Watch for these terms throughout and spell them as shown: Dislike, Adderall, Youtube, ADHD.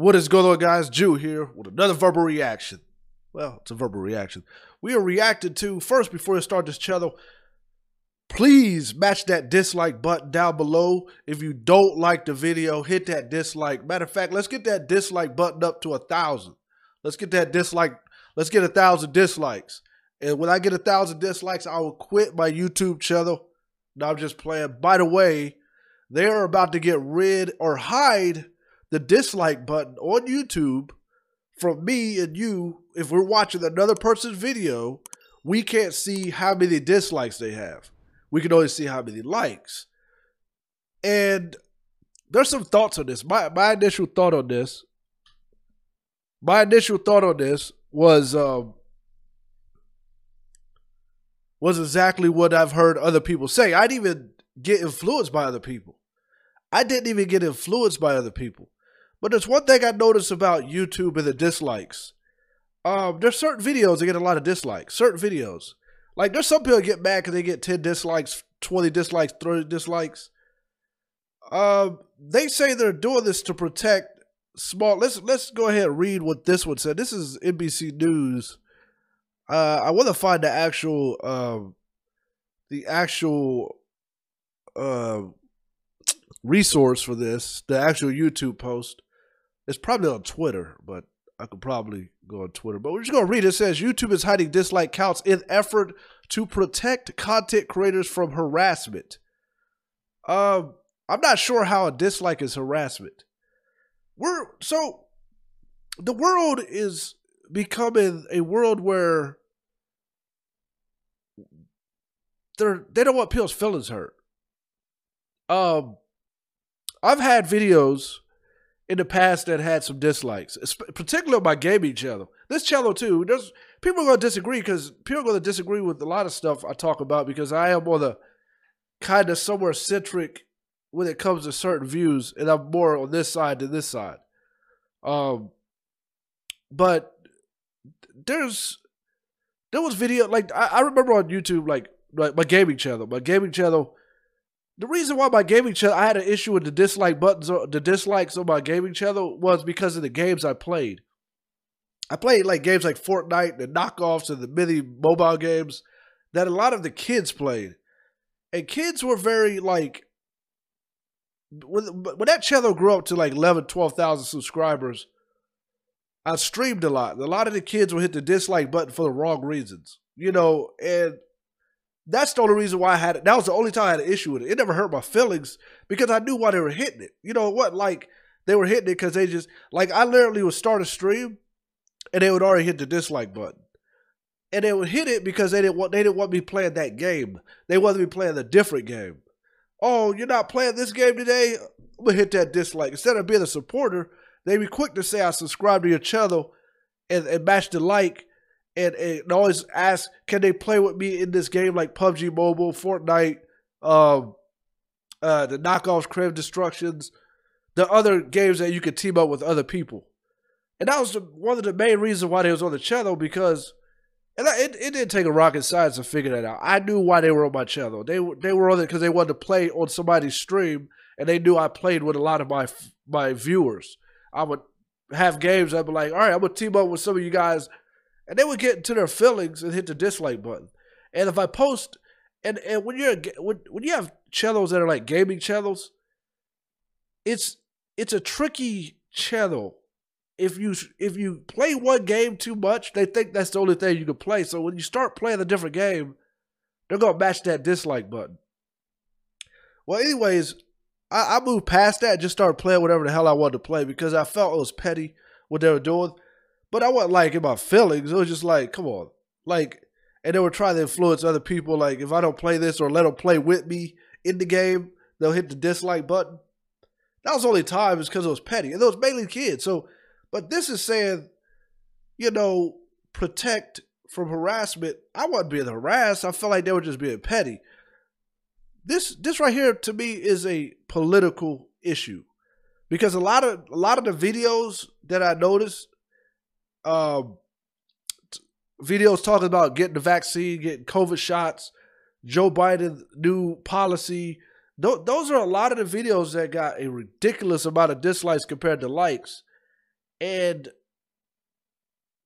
What is going on, guys? Jew here with another verbal reaction. Well, it's a verbal reaction. We are reacted to, first before you start this channel, please match that dislike button down below. If you don't like the video, hit that dislike. Matter of fact, let's get that dislike button up to 1,000. Let's get that dislike. Let's get 1,000 dislikes. And when I get 1,000 dislikes, I will quit my YouTube channel. No, I'm just playing. By the way, they are about to get rid or hide the dislike button on YouTube from me and you. If we're watching another person's video, we can't see how many dislikes they have. We can only see how many likes. And there's some thoughts on this. My initial thought on this was exactly what I've heard other people say. I didn't even get influenced by other people. But there's one thing I noticed about YouTube and the dislikes. There's certain videos that get a lot of dislikes. Certain videos. Like, there's some people that get mad because they get 10 dislikes, 20 dislikes, 30 dislikes. They say they're doing this to protect small... Let's go ahead and read what this one said. This is NBC News. I want to find the actual... resource for this, the actual YouTube post. It's probably on Twitter, but I could probably go on Twitter. But we're just going to read it. It says, YouTube is hiding dislike counts in effort to protect content creators from harassment. I'm not sure how a dislike is harassment. So the world is becoming a world where they don't want people's feelings hurt. I've had videos in the past that had some dislikes, particularly on my gaming channel. This channel too, people are going to disagree because people are going to disagree with a lot of stuff I talk about because I am on the kind of somewhere centric when it comes to certain views, and I'm more on this side than this side. But there was video, like I remember on YouTube, like my gaming channel. The reason why my gaming channel, I had an issue with the dislike buttons, the dislikes on my gaming channel was because of the games I played. I played like games like Fortnite and knockoffs and the mini mobile games that a lot of the kids played. And kids were very like, when that channel grew up to like 11, 12,000 subscribers, I streamed a lot. A lot of the kids would hit the dislike button for the wrong reasons, you know, and that's the only reason why I had it. That was the only time I had an issue with it. It never hurt my feelings because I knew why they were hitting it. You know what? Like, they were hitting it because they just, like, I literally would start a stream and they would already hit the dislike button. And they would hit it because they didn't want me playing that game. They wanted me playing a different game. Oh, you're not playing this game today? I'm going to hit that dislike. Instead of being a supporter, they were quick to say, I subscribe to your channel and match the like. And always ask, can they play with me in this game like PUBG Mobile, Fortnite, the knockoffs, Crib Destructions, the other games that you could team up with other people. And that was one of the main reasons why they was on the channel because, it didn't take a rocket science to figure that out. I knew why they were on my channel. They were on it because they wanted to play on somebody's stream, and they knew I played with a lot of my viewers. I would have games. I'd be like, all right, I'm gonna team up with some of you guys. And they would get into their feelings and hit the dislike button. And if I post, and when you have channels that are like gaming channels, it's a tricky channel. If you play one game too much, they think that's the only thing you can play. So when you start playing a different game, they're gonna match that dislike button. Well, anyways, I moved past that and just started playing whatever the hell I wanted to play because I felt it was petty what they were doing. But I wasn't like in my feelings. It was just like, come on. Like, and they were trying to influence other people. Like, if I don't play this or let them play with me in the game, they'll hit the dislike button. That was the only time is because it was petty. And it was mainly kids. So, but this is saying, you know, protect from harassment. I wasn't being harassed. I felt like they were just being petty. This right here to me is a political issue. Because a lot of the videos that I noticed, videos talking about getting the vaccine, getting COVID shots, Joe Biden's new policy. Those are a lot of the videos that got a ridiculous amount of dislikes compared to likes. And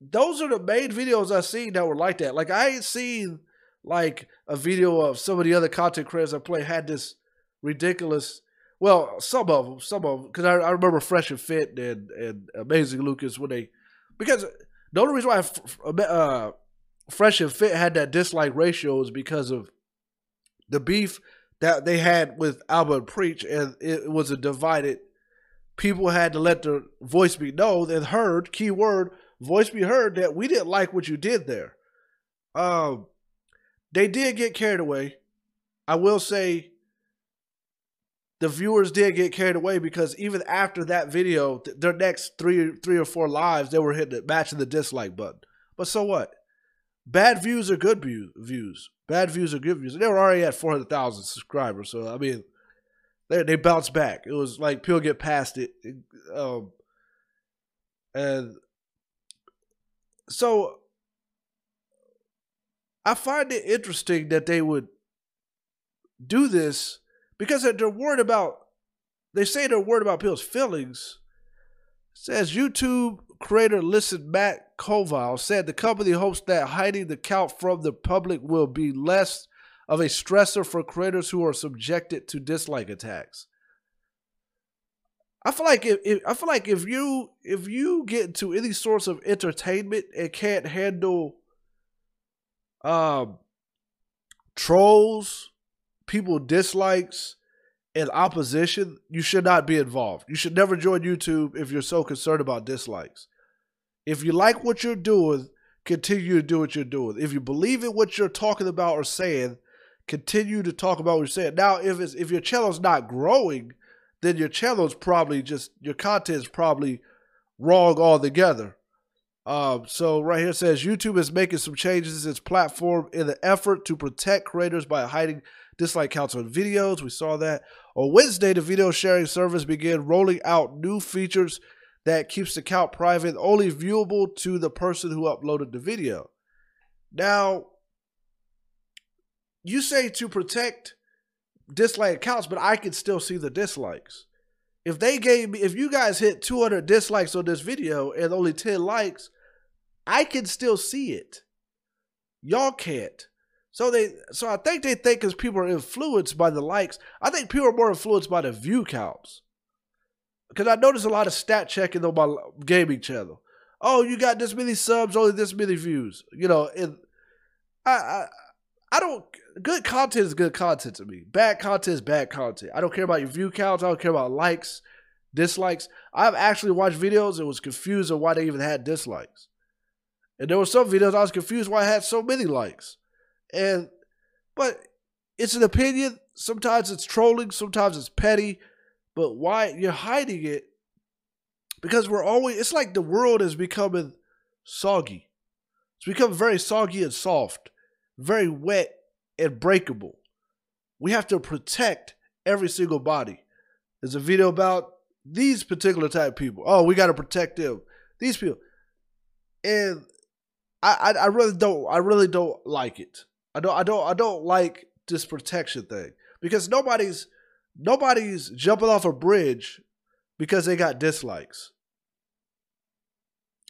those are the main videos I've seen that were like that. Like, I ain't seen like a video of some of the other content creators I play had this ridiculous, well, some of them, because I remember Fresh and Fit and Amazing Lucas when they, because the only reason why Fresh and Fit had that dislike ratio is because of the beef that they had with Alba and Preach, and it was a divided, people had to let their voice be known and heard, keyword, voice be heard, that we didn't like what you did there. They did get carried away. I will say the viewers did get carried away, because even after that video, their next three or four lives, they were hitting it, matching the dislike button. But so what? Bad views are good views. Bad views are good views. And they were already at 400,000 subscribers. So, I mean, they bounced back. It was like people get past it. And so I find it interesting that they would do this, because they're worried about, they say they're worried about people's feelings. It says YouTube creator listed Matt Koval said the company hopes that hiding the count from the public will be less of a stressor for creators who are subjected to dislike attacks. I feel like if you get into any source of entertainment and can't handle trolls, people dislikes, and opposition, you should not be involved. You should never join YouTube if you're so concerned about dislikes. If you like what you're doing, continue to do what you're doing. If you believe in what you're talking about or saying, continue to talk about what you're saying. Now, if your channel's not growing, then your channel's probably just, your content's probably wrong altogether. So right here it says YouTube is making some changes to its platform in the effort to protect creators by hiding dislike counts on videos. We saw that. On Wednesday, the video sharing service began rolling out new features that keeps the count private and only viewable to the person who uploaded the video. Now, you say to protect dislike counts, but I can still see the dislikes. If they gave me, if you guys hit 200 dislikes on this video and only 10 likes, I can still see it. Y'all can't. So I think they think because people are influenced by the likes. I think people are more influenced by the view counts. Because I notice a lot of stat checking on my gaming channel. Oh, you got this many subs, only this many views. You know, and I don't. Good content is good content to me. Bad content is bad content. I don't care about your view counts. I don't care about likes, dislikes. I've actually watched videos and was confused on why they even had dislikes. And there were some videos I was confused why I had so many likes. And but it's an opinion. Sometimes it's trolling. Sometimes it's petty. But why you're hiding it? Because we're always, it's like the world is becoming soggy. It's become very soggy and soft, very wet and breakable. We have to protect every single body. There's a video about these particular type of people. Oh, we got to protect them. These people. And I really don't like it. I don't like this protection thing, because nobody's jumping off a bridge because they got dislikes.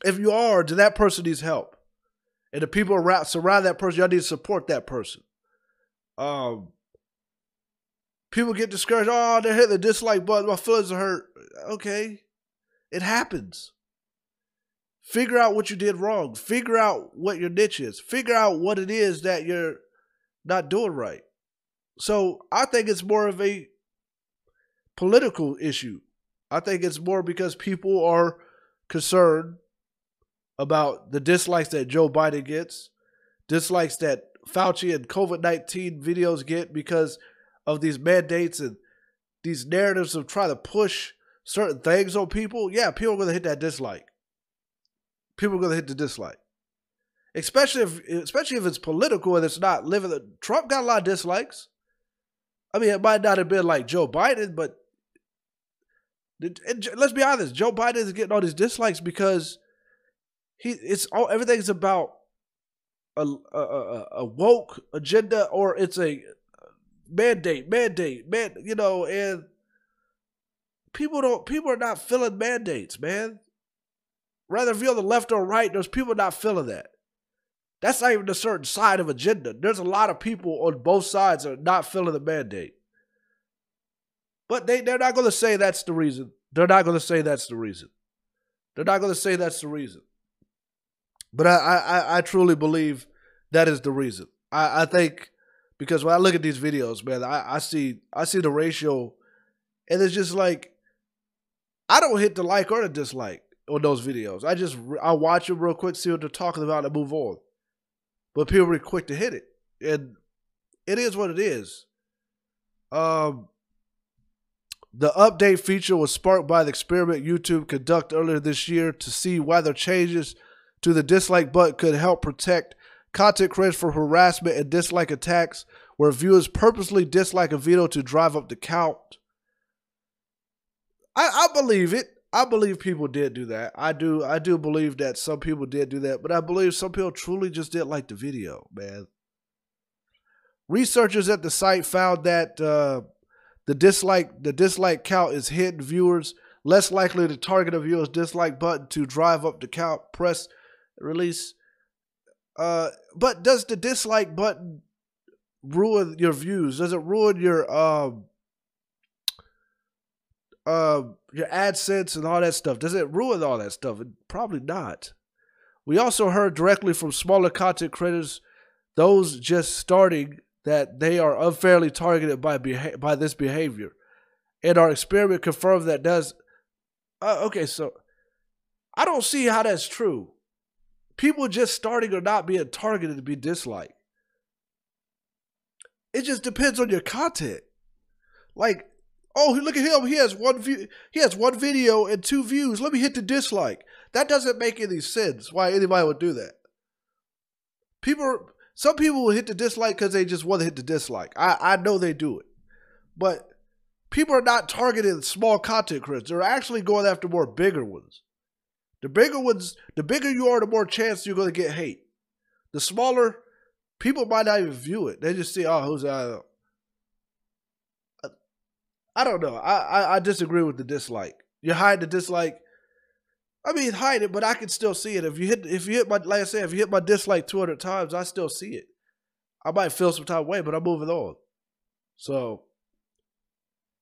If you are, then that person needs help. And the people around, surround that person, y'all need to support that person. People get discouraged. Oh, they're hitting the dislike button. My feelings are hurt. Okay. It happens. Figure out what you did wrong. Figure out what your niche is. Figure out what it is that you're not doing right. So I think it's more of a political issue. I think it's more because people are concerned about the dislikes that Joe Biden gets, dislikes that Fauci and COVID-19 videos get because of these mandates and these narratives of trying to push certain things on people. Yeah, people are going to hit that dislike. People are going to hit the dislike. Especially if it's political and it's not living. Trump got a lot of dislikes. I mean, it might not have been like Joe Biden, but let's be honest, Joe Biden is getting all these dislikes because everything's about a woke agenda, or it's a mandate, you know, and people are not feeling mandates, man. Rather, if you're the left or right, there's people not feeling that. That's not even a certain side of agenda. There's a lot of people on both sides that are not feeling the mandate. But they're not going to say that's the reason. They're not going to say that's the reason. They're not going to say that's the reason. But I truly believe that is the reason. I think, because when I look at these videos, man, I see the ratio, and it's just like, I don't hit the like or the dislike on those videos. I watch them real quick, see what they're talking about, and move on. But people are quick to hit it, and it is what it is. The update feature was sparked by the experiment YouTube conducted earlier this year to see whether changes to the dislike button could help protect content creators from harassment and dislike attacks, where viewers purposely dislike a video to drive up the count. I believe it. I believe people did do that. I do believe that some people did do that, but I believe some people truly just didn't like the video, man. Researchers at the site found that the dislike count is hitting viewers less likely to target a viewer's dislike button to drive up the count. Press release. But does the dislike button ruin your views? Does it ruin your AdSense and all that stuff? Does it ruin all that stuff? Probably not. We also heard directly from smaller content creators, those just starting, that they are unfairly targeted by this behavior. And our experiment confirmed that does. Okay, so I don't see how that's true. People just starting are not being targeted to be disliked. It just depends on your content. Like, oh, look at him. He has one view. He has one video and 2 views. Let me hit the dislike. That doesn't make any sense why anybody would do that. Some people will hit the dislike because they just want to hit the dislike. I know they do it. But people are not targeting small content creators. They're actually going after more bigger ones. The bigger you are, the more chance you're going to get hate. The smaller, people might not even view it. They just see, oh, who's that? I don't know. I disagree with the dislike. You hide the dislike. I mean, hide it, but I can still see it. If you hit my dislike 200 times, I still see it. I might feel some type of way, but I'm moving on. So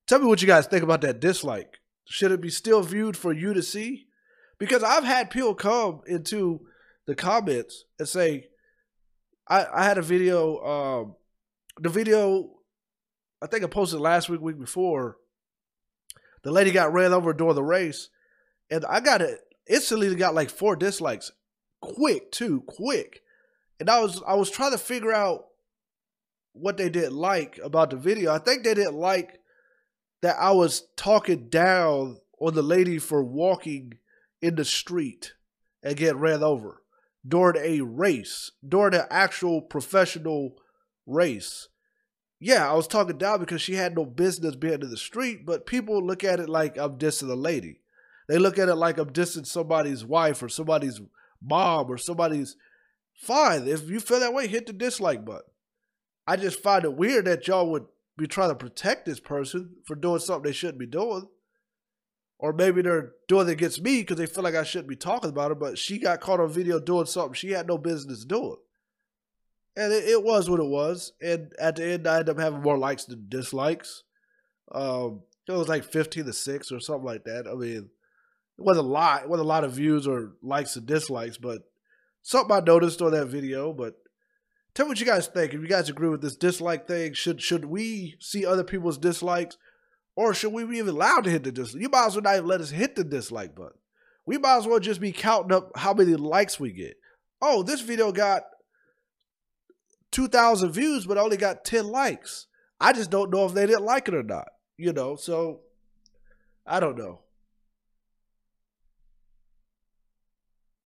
tell me what you guys think about that dislike. Should it be still viewed for you to see? Because I've had people come into the comments and say, I had a video, the video I think I posted last week, week before, the lady got ran over during the race, and I got it instantly got like 4 dislikes, quick. And I was trying to figure out what they didn't like about the video. I think they didn't like that I was talking down on the lady for walking in the street and get ran over during a race, during an actual professional race. Yeah, I was talking down because she had no business being in the street, but people look at it like I'm dissing a lady. They look at it like I'm dissing somebody's wife or somebody's mom or somebody's... Fine, if you feel that way, hit the dislike button. I just find it weird that y'all would be trying to protect this person for doing something they shouldn't be doing. Or maybe they're doing it against me because they feel like I shouldn't be talking about her, but she got caught on video doing something she had no business doing. And it was what it was. And at the end, I ended up having more likes than dislikes. It was like 15 to 6 or something like that. I mean, it wasn't a lot. It wasn't a lot of views or likes and dislikes, but something I noticed on that video. But tell me what you guys think. If you guys agree with this dislike thing, should we see other people's dislikes? Or should we be even allowed to hit the dislike? You might as well not even let us hit the dislike button. We might as well just be counting up how many likes we get. Oh, this video got 2,000 views, but only got 10 likes. I just don't know if they didn't like it or not, you know, so I don't know.